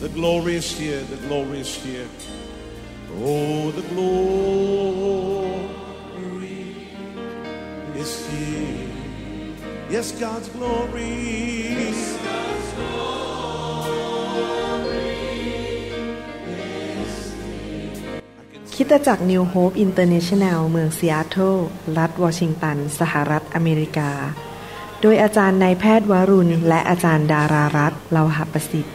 The glory is here, the glory is here. Oh, the glory is here. Yes, God's glory. Yes, God's glory is here. คริสตจักร New Hope International เมืองซีแอตเทิลรัฐวอชิงตันสหรัฐอเมริกาโดยอาจารย์นายแพทย์วรุณและอาจารย์ดารารัตน์เลาหประสิทธิ์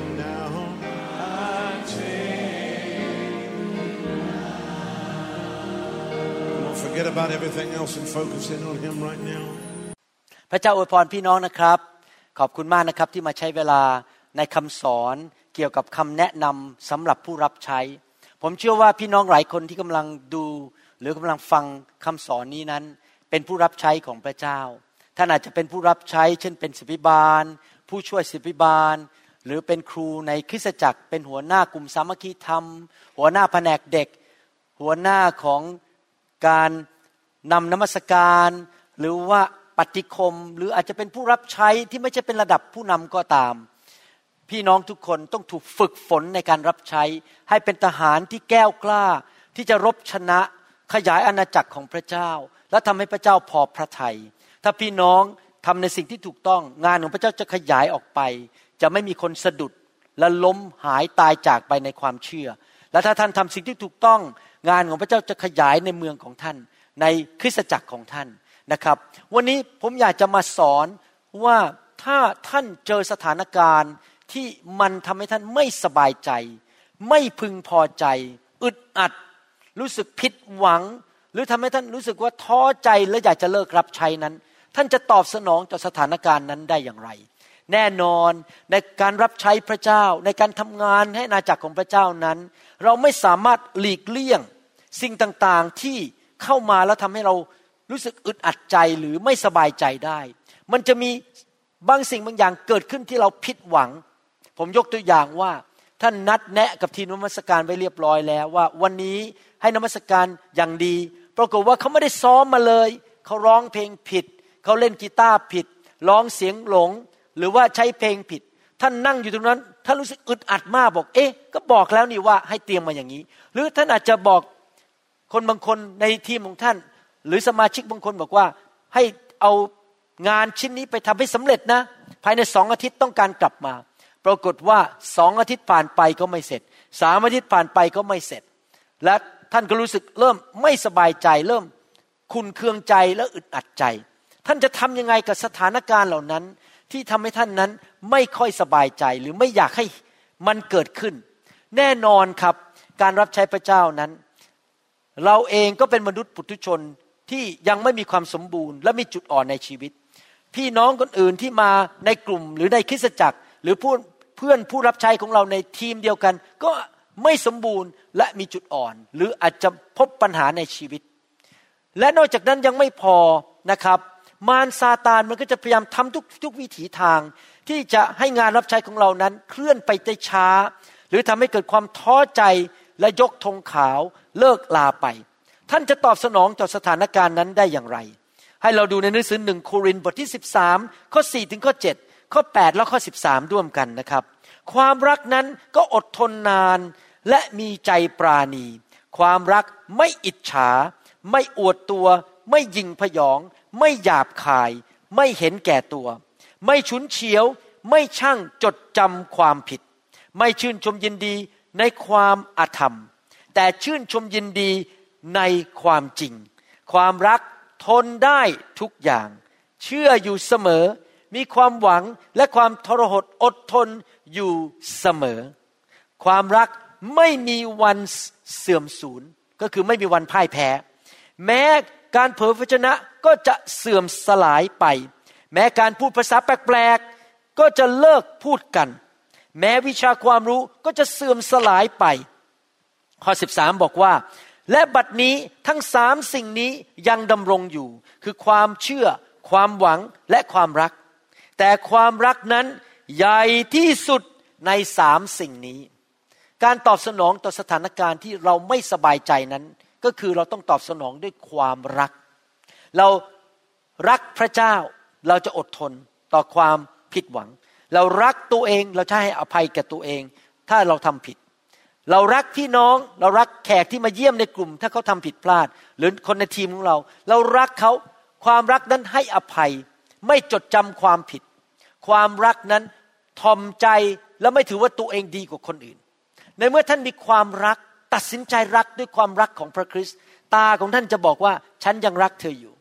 it now. I take it now. Don't forget about everything else and focus in on Him right now. พระเจ้าอวยพรพี่น้องนะครับขอบคุณมากนะครับที่มาใช้เวลาในคำสอนเกี่ยวกับคำแนะนำสำหรับผู้รับใช้ผมเชื่อว่าพี่น้องหลายคนที่กำลังดูหรือกำลังฟังคำสอนนี้นั้นเป็นผู้รับใช้ของพระเจ้าท่านอาจจะเป็นผู้รับใช้เช่นเป็นศิษยาบาลผู้ช่วยศิษยาบาลหรือเป็นครูในคริสตจักรเป็นหัวหน้ากลุ่มสามัคคีธรรมหัวหน้าแผนกเด็กหัวหน้าของการนำนมัสการหรือว่าปฏิคมหรืออาจจะเป็นผู้รับใช้ที่ไม่ใช่เป็นระดับผู้นำก็ตามพี่น้องทุกคนต้องถูกฝึกฝนในการรับใช้ให้เป็นทหารที่แก้วกล้าที่จะรบชนะขยายอาณาจักรของพระเจ้าและทำให้พระเจ้าพอพระทัยถ้าพี่น้องทำในสิ่งที่ถูกต้องงานของพระเจ้าจะขยายออกไปจะไม่มีคนสะดุดและล้มหายตายจากไปในความเชื่อและถ้าท่านทำสิ่งที่ถูกต้องงานของพระเจ้าจะขยายในเมืองของท่านในคริสตจักรของท่านนะครับวันนี้ผมอยากจะมาสอนว่าถ้าท่านเจอสถานการณ์ที่มันทำให้ท่านไม่สบายใจไม่พึงพอใจอึดอัดรู้สึกผิดหวังหรือทำให้ท่านรู้สึกว่าท้อใจและอยากจะเลิกรับใช้นั้นท่านจะตอบสนองต่อสถานการณ์นั้นได้อย่างไรแน่นอนในการรับใช้พระเจ้าในการทำงานให้อาณาจักรของพระเจ้านั้นเราไม่สามารถหลีกเลี่ยงสิ่งต่างๆที่เข้ามาแล้วทำให้เรารู้สึกอึดอัดใจหรือไม่สบายใจได้มันจะมีบางสิ่งบางอย่างเกิดขึ้นที่เราผิดหวังผมยกตัวอย่างว่าท่านนัดแนะกับทีมนมัสการไว้เรียบร้อยแล้วว่าวันนี้ให้นมัสการอย่างดีปรากฏว่าเขาไม่ได้ซ้อมมาเลยเขาร้องเพลงผิดเขาเล่นกีตาร์ผิดร้องเสียงหลงหรือว่าใช้เพลงผิดท่านนั่งอยู่ตรงนั้นท่านรู้สึกอึดอัดมากบอกเอ๊ะก็บอกแล้วนี่ว่าให้เตรียมมาอย่างนี้หรือท่านอาจจะบอกคนบางคนในทีมของท่านหรือสมาชิกบางคนบอกว่าให้เอางานชิ้นนี้ไปทำให้สำเร็จนะภายใน2อาทิตย์ต้องการกลับมาปรากฏว่า2อาทิตย์ผ่านไปก็ไม่เสร็จ3อาทิตย์ผ่านไปก็ไม่เสร็จและท่านก็รู้สึกเริ่มไม่สบายใจเริ่มขุ่นเคืองใจและอึดอัดใจท่านจะทำยังไงกับสถานการณ์เหล่านั้นที่ทำให้ท่านนั้นไม่ค่อยสบายใจหรือไม่อยากให้มันเกิดขึ้นแน่นอนครับการรับใช้พระเจ้านั้นเราเองก็เป็นมนุษย์ปุถุชนที่ยังไม่มีความสมบูรณ์และมีจุดอ่อนในชีวิตพี่น้องคนอื่นที่มาในกลุ่มหรือในคริสตจักรหรือเพื่อนผู้รับใช้ของเราในทีมเดียวกันก็ไม่สมบูรณ์และมีจุดอ่อนหรืออาจจะพบปัญหาในชีวิตและนอกจากนั้นยังไม่พอนะครับมารซาตานมันก็จะพยายามทำทุกวิถีทางที่จะให้งานรับใช้ของเรานั้นเคลื่อนไปได้ช้าหรือทำให้เกิดความท้อใจและยกธงขาวเลิกลาไปท่านจะตอบสนองต่อสถานการณ์นั้นได้อย่างไรให้เราดูในหนังสือ1โครินธ์บทที่13ข้อ4ถึงข้อ7ข้อ8และข้อ13ร่วมกันนะครับความรักนั้นก็อดทนนานและมีใจปราณีความรักไม่อิจฉาไม่อวดตัวไม่หยิ่งผยองไม่หยาบคายไม่เห็นแก่ตัวไม่ฉุนเฉียวไม่ช่างจดจำความผิดไม่ชื่นชมยินดีในความอธรรมแต่ชื่นชมยินดีในความจริงความรักทนได้ทุกอย่างเชื่ออยู่เสมอมีความหวังและความทรหดอดทนอยู่เสมอความรักไม่มีวันเสื่อมสูญก็คือไม่มีวันพ่ายแพ้แม้การเผยพระชนะก็จะเสื่อมสลายไปแม้การพูดภาษาแปลกๆก็จะเลิกพูดกัน แม้วิชาความรู้ก็จะเสื่อมสลายไปข้อ13บอกว่าและบัดนี้ทั้ง3สิ่งนี้ยังดำรงอยู่คือความเชื่อความหวังและความรักแต่ความรักนั้นใหญ่ที่สุดใน3สิ่งนี้การตอบสนองต่อสถานการณ์ที่เราไม่สบายใจนั้นก็คือเราต้องตอบสนองด้วยความรักเรารักพระเจ้าเราจะอดทนต่อความผิดหวังเรารักตัวเองเราจะให้อภัยแก่ตัวเองถ้าเราทำผิดเรารักพี่น้องเรารักแขกที่มาเยี่ยมในกลุ่มถ้าเขาทำผิดพลาดหรือคนในทีมของเราเรารักเขาความรักนั้นให้อภัยไม่จดจำความผิดความรักนั้นทอมใจและไม่ถือว่าตัวเองดีกว่าคนอื่นในเมื่อท่านมีความรักตัดสินใจรักด้วยความรักของพระคริสต์ตาของท่านจะบอกว่าฉันยังรักเธออยู่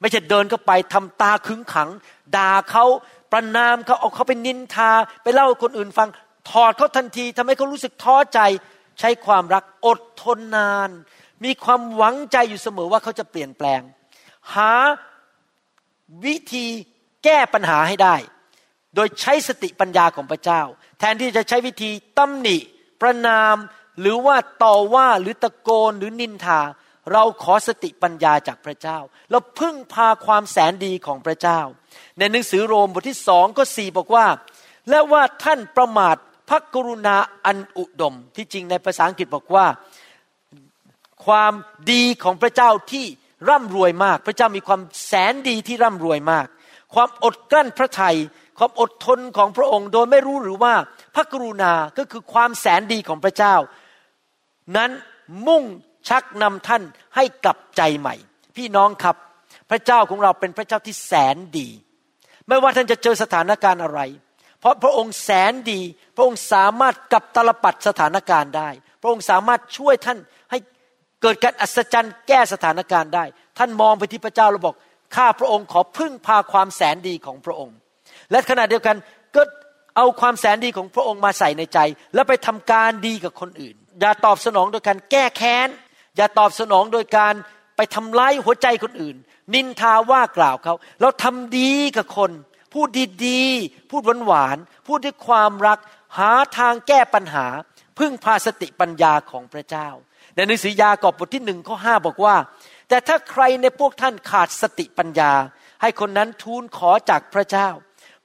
ไม่ใช่เดินเข้าไปทำตาขึงขังด่าเขาประณามเขาเอาเขาไปนินทาไปเล่าให้คนอื่นฟังถอดเขาทันทีทำให้เขารู้สึกท้อใจใช้ความรักอดทนนานมีความหวังใจอยู่เสมอว่าเขาจะเปลี่ยนแปลงหาวิธีแก้ปัญหาให้ได้โดยใช้สติปัญญาของพระเจ้าแทนที่จะใช้วิธีตำหนิประณามหรือว่าต่อว่าหรือตะโกนหรือนินทาเราขอสติปัญญาจากพระเจ้าเราพึ่งพาความแสนดีของพระเจ้าในหนังสือโรมบทที่2ข้อ4บอกว่าและว่าท่านประมาทพระกรุณาอันอุดมที่จริงในภาษาอังกฤษบอกว่าความดีของพระเจ้าที่ร่ำรวยมากพระเจ้ามีความแสนดีที่ร่ำรวยมากความอดกลั้นพระทัยความอดทนของพระองค์โดยไม่รู้หรือว่าพระกรุณาก็คือความแสนดีของพระเจ้านั้นมุ่งชักนำท่านให้กลับใจใหม่พี่น้องครับพระเจ้าของเราเป็นพระเจ้าที่แสนดีไม่ว่าท่านจะเจอสถานการณ์อะไรเพราะพระองค์แสนดีพระองค์สามารถกลับตาลปัดสถานการณ์ได้พระองค์สามารถช่วยท่านให้เกิดการอัศจรรย์แก้สถานการณ์ได้ท่านมองไปที่พระเจ้าแล้วบอกข้าพระองค์ขอพึ่งพาความแสนดีของพระองค์และขณะเดียวกันก็เอาความแสนดีของพระองค์มาใส่ในใจแล้วไปทำการดีกับคนอื่นอย่าตอบสนองโดยการแก้แค้นอย่าตอบสนองโดยการไปทำร้ายหัวใจคนอื่นนินทาว่ากล่าวเขาเราทำดีกับคนพูดดีๆพูดหวานๆพูดด้วยความรักหาทางแก้ปัญหาพึ่งพาสติปัญญาของพระเจ้าในหนังสือยากอบบทที่1ข้อ5บอกว่าแต่ถ้าใครในพวกท่านขาดสติปัญญาให้คนนั้นทูลขอจากพระเจ้า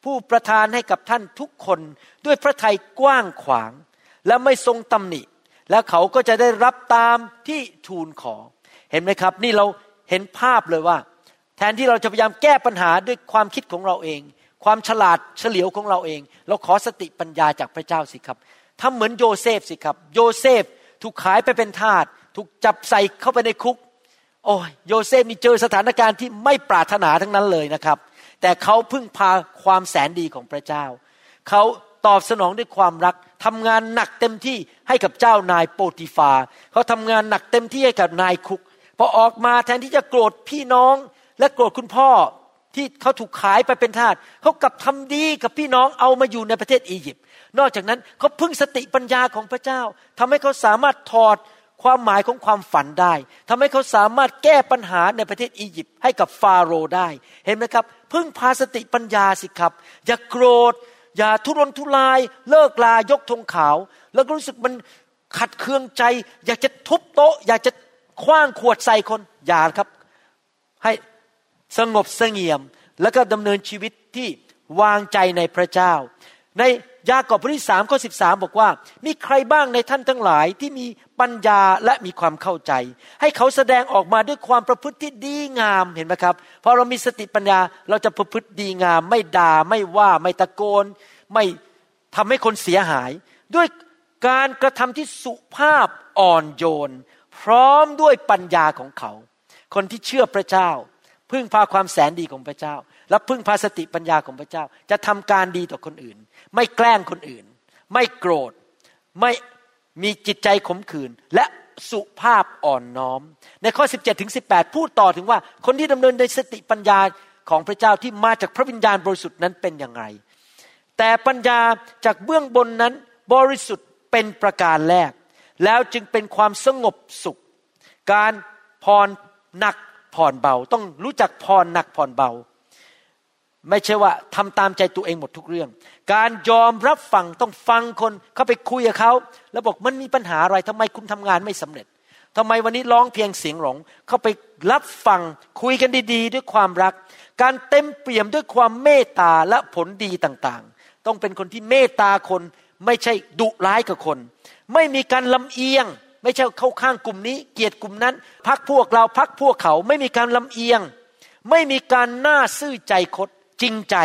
ผู้ประทานให้กับท่านทุกคนด้วยพระทัยกว้างขวางและไม่ทรงตำหนิและเขาก็จะได้รับตามที่ทูลขอเห็นไหมครับนี่เราเห็นภาพเลยว่าแทนที่เราจะพยายามแก้ปัญหาด้วยความคิดของเราเองความฉลาดเฉลียวของเราเองเราขอสติปัญญาจากพระเจ้าสิครับทำเหมือนโยเซฟสิครับโยเซฟถูกขายไปเป็นทาสถูกจับใส่เข้าไปในคุกโอ้ยโยเซฟนี่เจอสถานการณ์ที่ไม่ปรารถนาทั้งนั้นเลยนะครับแต่เขาพึ่งพาความแสนดีของพระเจ้าเขาตอบสนองด้วยความรักทำงานหนักเต็มที่ให้กับเจ้านายโปติฟาเขาทำงานหนักเต็มที่ให้กับนายคุกพอออกมาแทนที่จะโกรธพี่น้องและโกรธคุณพ่อที่เขาถูกขายไปเป็นทาสเขากลับทำดีกับพี่น้องเอามาอยู่ในประเทศอียิปต์นอกจากนั้นเขาพึ่งสติปัญญาของพระเจ้าทำให้เขาสามารถถอดความหมายของความฝันได้ทำให้เขาสามารถแก้ปัญหาในประเทศอียิปต์ให้กับฟาโรห์ได้เห็นไหมครับพึ่งพาสติปัญญาสิครับอย่าโกรธอย่าทุรนทุรายเลิกลายกธงขาวแล้วก็รู้สึกมันขัดเคืองใจอยากจะทุบโต๊ะอยากจะขว้างขวดใส่คนอย่าครับให้สงบเสงี่ยมแล้วก็ดำเนินชีวิตที่วางใจในพระเจ้าในยากอบบทที่3ข้อ13บอกว่ามีใครบ้างในท่านทั้งหลายที่มีปัญญาและมีความเข้าใจให้เขาแสดงออกมาด้วยความประพฤติที่ดีงามเห็นไหมครับพอเรามีสติปัญญาเราจะประพฤติดีงามไม่ด่าไม่ว่าไม่ตะโกนไม่ทำให้คนเสียหายด้วยการกระทำที่สุภาพอ่อนโยนพร้อมด้วยปัญญาของเขาคนที่เชื่อพระเจ้าพึ่งพาความแสนดีของพระเจ้าและพึ่งพาสติปัญญาของพระเจ้าจะทำการดีต่อคนอื่นไม่แกล้งคนอื่นไม่โกรธไม่มีจิตใจขมขื่นและสุภาพอ่อนน้อมในข้อ17ถึง18พูดต่อถึงว่าคนที่ดำเนินในสติปัญญาของพระเจ้าที่มาจากพระวิญญาณบริสุทธิ์นั้นเป็นอย่างไรแต่ปัญญาจากเบื้องบนนั้นบริสุทธิ์เป็นประการแรกแล้วจึงเป็นความสงบสุขการผ่อนหนักผ่อนเบาต้องรู้จักผ่อนหนักผ่อนเบา ไม่ใช่ว่าทำตามใจตัวเองหมดทุกเรื่องการยอมรับฟังต้องฟังคนเข้าไปคุยกับเขาแล้วบอกมันมีปัญหาอะไรทำไมคุณทำงานไม่สำเร็จทำไมวันนี้ร้องเพียงเสียงหลงเข้าไปรับฟังคุยกันดีๆด้วยความรักการเต็มเปี่ยมด้วยความเมตตาและผลดีต่างๆต้องเป็นคนที่เมตตาคนไม่ใช่ดุร้ายกับคนไม่มีการลำเอียงไม่ใช่เข้าข้างกลุ่มนี้เกลียดกลุ่มนั้นพรรคพวกเราพรรคพวกเขาไม่มีการลำเอียงไม่มีการหน้าซื่อใจคดจริงใจ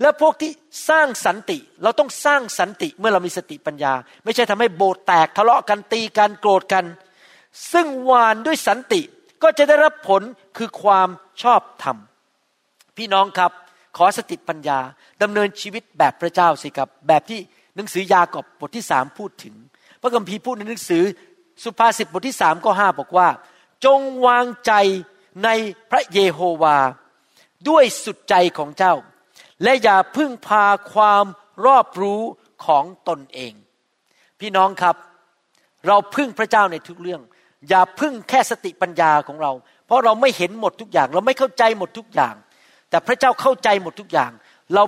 และพวกที่สร้างสันติเราต้องสร้างสันติเมื่อเรามีสติปัญญาไม่ใช่ทำให้โบสถ์แตกทะเลาะกันตีกันโกรธกันซึ่งหวานด้วยสันติก็จะได้รับผลคือความชอบธรรมพี่น้องครับขอสติปัญญาดำเนินชีวิตแบบพระเจ้าสิครับแบบที่หนังสือยากอบบทที่3พูดถึงพระคัมภีร์พูดในหนังสือสุภาษิตบทที่3ข้อ5บอกว่าจงวางใจในพระเยโฮวาด้วยสุดใจของเจ้าและอย่าพึ่งพาความรอบรู้ของตนเองพี่น้องครับเราพึ่งพระเจ้าในทุกเรื่องอย่าพึ่งแค่สติปัญญาของเราเพราะเราไม่เห็นหมดทุกอย่างเราไม่เข้าใจหมดทุกอย่างแต่พระเจ้าเข้าใจหมดทุกอย่างเรา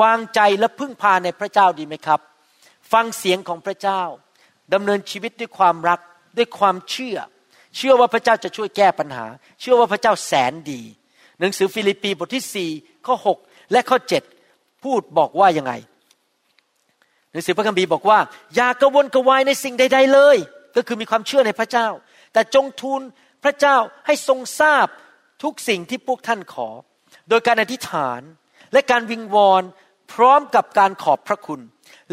วางใจและพึ่งพาในพระเจ้าดีไหมครับฟังเสียงของพระเจ้าดำเนินชีวิตด้วยความรักด้วยความเชื่อว่าพระเจ้าจะช่วยแก้ปัญหาเชื่อว่าพระเจ้าแสนดีหนังสือฟิลิปปีบทที่4ข้อ6และข้อ7พูดบอกว่ายังไงหนังสือพระคัมภีร์บอกว่าอย่ากังวลกระวายในสิ่งใดๆเลยก็คือมีความเชื่อในพระเจ้าแต่จงทูลพระเจ้าให้ทรงทราบทุกสิ่งที่พวกท่านขอโดยการอธิษฐานและการวิงวอนพร้อมกับการขอบพระคุณ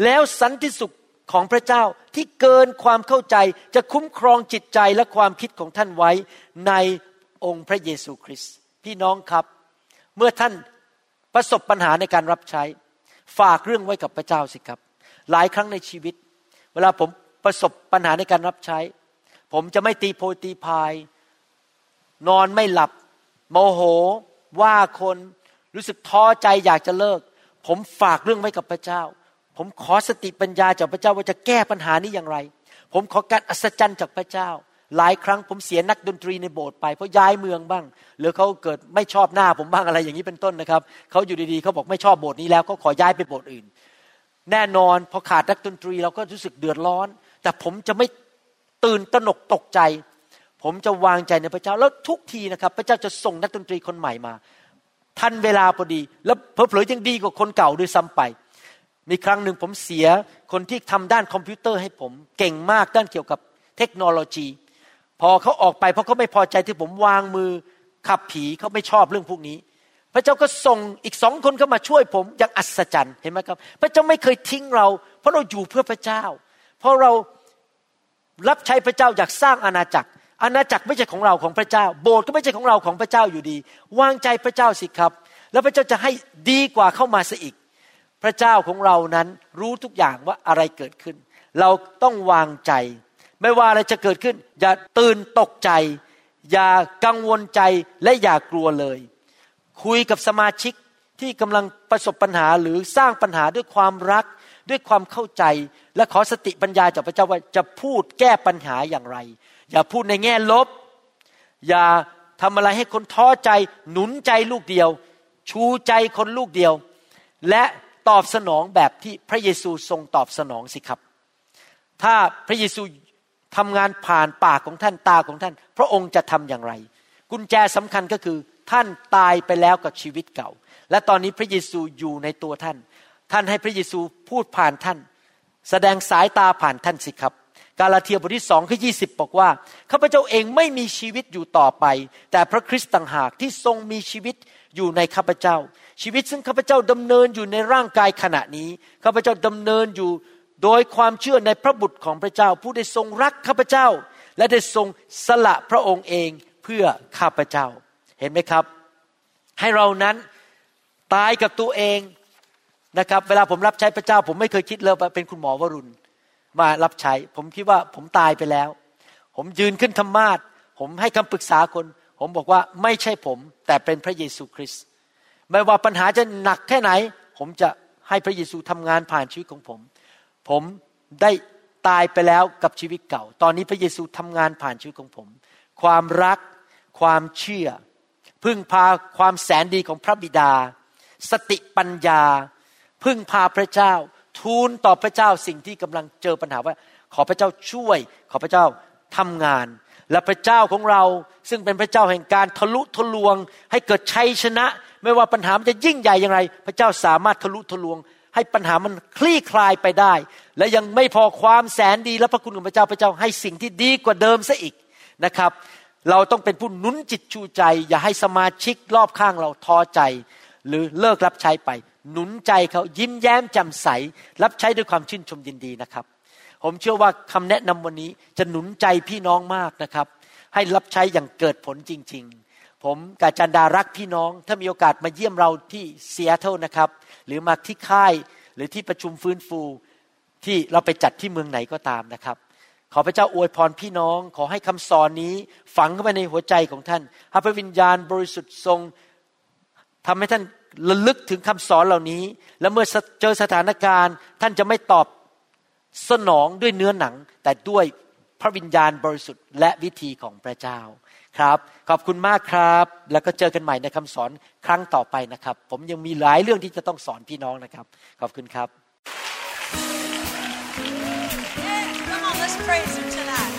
แล้วสันติสุขของพระเจ้าที่เกินความเข้าใจจะคุ้มครองจิตใจและความคิดของท่านไว้ในองค์พระเยซูคริสต์พี่น้องครับเมื่อท่านประสบปัญหาในการรับใช้ฝากเรื่องไว้กับพระเจ้าสิครับหลายครั้งในชีวิตเวลาผมประสบปัญหาในการรับใช้ผมจะไม่ตีโพยตีพายนอนไม่หลับโมโหว่าคนรู้สึกท้อใจอยากจะเลิกผมฝากเรื่องไว้กับพระเจ้าผมขอสติปัญญาจากพระเจ้าว่าจะแก้ปัญหานี้อย่างไรผมขอการอัศจรรย์จากพระเจ้าหลายครั้งผมเสียนักดนตรีในโบสถ์ไปเพราะย้ายเมืองบ้างหรือเขาเกิดไม่ชอบหน้าผมบ้างอะไรอย่างนี้เป็นต้นนะครับเขาอยู่ดีๆเขาบอกไม่ชอบโบสถ์นี้แล้วก็ขอย้ายไปโบสถ์อื่นแน่นอนพอขาดนักดนตรีเราก็รู้สึกเดือดร้อนแต่ผมจะไม่ตื่นตระหนกตกใจผมจะวางใจในพระเจ้าแล้วทุกทีนะครับพระเจ้าจะส่งนักดนตรีคนใหม่มาทันเวลาพอดีแล้วเผลอๆยังดีกว่าคนเก่าด้วยซ้ำไปมีครั้งหนึ่งผมเสียคนที่ทำด้านคอมพิวเตอร์ให้ผมเก่งมากด้านเกี่ยวกับเทคโนโลยีพอเขาออกไปเพราะเขาไม่พอใจที่ผมวางมือขับผีเขาไม่ชอบเรื่องพวกนี้พระเจ้าก็ส่งอีก2คนเข้ามาช่วยผมอย่างอัศจรรย์เห็นไหมครับพระเจ้าไม่เคยทิ้งเราเพราะเราอยู่เพื่อพระเจ้าเพราะเรารับใช้พระเจ้าอยากสร้างอาณาจักรไม่ใช่ของเราของพระเจ้าโบสถ์ก็ไม่ใช่ของเราของพระเจ้าอยู่ดีวางใจพระเจ้าสิครับแล้วพระเจ้าจะให้ดีกว่าเข้ามาซะอีกพระเจ้าของเรานั้นรู้ทุกอย่างว่าอะไรเกิดขึ้นเราต้องวางใจไม่ว่าอะไรจะเกิดขึ้นอย่าตื่นตกใจอย่ากังวลใจและอย่ากลัวเลยคุยกับสมาชิกที่กำลังประสบปัญหาหรือสร้างปัญหาด้วยความรักด้วยความเข้าใจและขอสติปัญญาจากพระเจ้าว่าจะพูดแก้ปัญหาอย่างไรอย่าพูดในแง่ลบอย่าทำอะไรให้คนท้อใจหนุนใจลูกเดียวชูใจคนลูกเดียวและตอบสนองแบบที่พระเยซูทรงตอบสนองสิครับถ้าพระเยซูทำงานผ่านปากของท่านตาของท่านพระองค์จะทำอย่างไรกุญแจสำคัญก็คือท่านตายไปแล้วกับชีวิตเก่าและตอนนี้พระเยซูอยู่ในตัวท่านให้พระเยซูพูดผ่านท่านแสดงสายตาผ่านท่านสิครับกาลาเทียบทที่2ข้อ20บอกว่าข้าพเจ้าเองไม่มีชีวิตอยู่ต่อไปแต่พระคริสต์ต่างหากที่ทรงมีชีวิตอยู่ในข้าพเจ้าชีวิตซึ่งข้าพเจ้าดำเนินอยู่ในร่างกายขณะนี้ข้าพเจ้าดำเนินอยู่โดยความเชื่อในพระบุตรของพระเจ้าผู้ได้ทรงรักข้าพเจ้าและได้ทรงสละพระองค์เองเพื่อข้าพเจ้าเห็นไหมครับให้เรานั้นตายกับตัวเองนะครับเวลาผมรับใช้พระเจ้าผมไม่เคยคิดเลยว่าเป็นคุณหมอวรุณมารับใช้ผมคิดว่าผมตายไปแล้วผมยืนขึ้นธรรมาสน์ผมให้คำปรึกษาคนผมบอกว่าไม่ใช่ผมแต่เป็นพระเยซูคริสต์ไม่ว่าปัญหาจะหนักแค่ไหนผมจะให้พระเยซูทำงานผ่านชีวิตของผมผมได้ตายไปแล้วกับชีวิตเก่าตอนนี้พระเยซูทำงานผ่านชีวิตของผมความรักความเชื่อพึ่งพาความแสนดีของพระบิดา สติปัญญาพึ่งพาพระเจ้าทูลต่อพระเจ้าสิ่งที่กำลังเจอปัญหาว่าขอพระเจ้าช่วยขอพระเจ้าทำงานและพระเจ้าของเราซึ่งเป็นพระเจ้าแห่งการทะลุทะลวงให้เกิดชัยชนะไม่ว่าปัญหามันจะยิ่งใหญ่อย่างไรพระเจ้าสามารถทะลุทะลวงให้ปัญหามันคลี่คลายไปได้และยังไม่พอความแสนดีและพระคุณของพระเจ้าให้สิ่งที่ดีกว่าเดิมซะอีกนะครับเราต้องเป็นผู้หนุนจิตชูใจอย่าให้สมาชิกรอบข้างเราท้อใจหรือเลิกรับใช้ไปหนุนใจเขายิ้มแย้มแจ่มใสรับใช้ด้วยความชื่นชมยินดีนะครับผมเชื่อว่าคำแนะนำวันนี้จะหนุนใจพี่น้องมากนะครับให้รับใช้อย่างเกิดผลจริงๆผมกาจันดารักพี่น้องถ้ามีโอกาสมาเยี่ยมเราที่ซีแอตเทิลนะครับหรือมาที่ค่ายหรือที่ประชุมฟื้นฟูที่เราไปจัดที่เมืองไหนก็ตามนะครับขอพระเจ้าอวยพรพี่น้องขอให้คำสอนนี้ฝังเข้าไปในหัวใจของท่านให้พระวิญญาณบริสุทธิ์ทรงทำให้ท่านระลึกถึงคำสอนเหล่านี้และเมื่อเจอสถานการณ์ท่านจะไม่ตอบสนองด้วยเนื้อหนังแต่ด้วยพระวิญญาณบริสุทธิ์และวิธีของพระเจ้าครับขอบคุณมากครับแล้วก็เจอกันใหม่ในคำสอนครั้งต่อไปนะครับผมยังมีหลายเรื่องที่จะต้องสอนพี่น้องนะครับขอบคุณครับ Come on, let's praise Him tonight.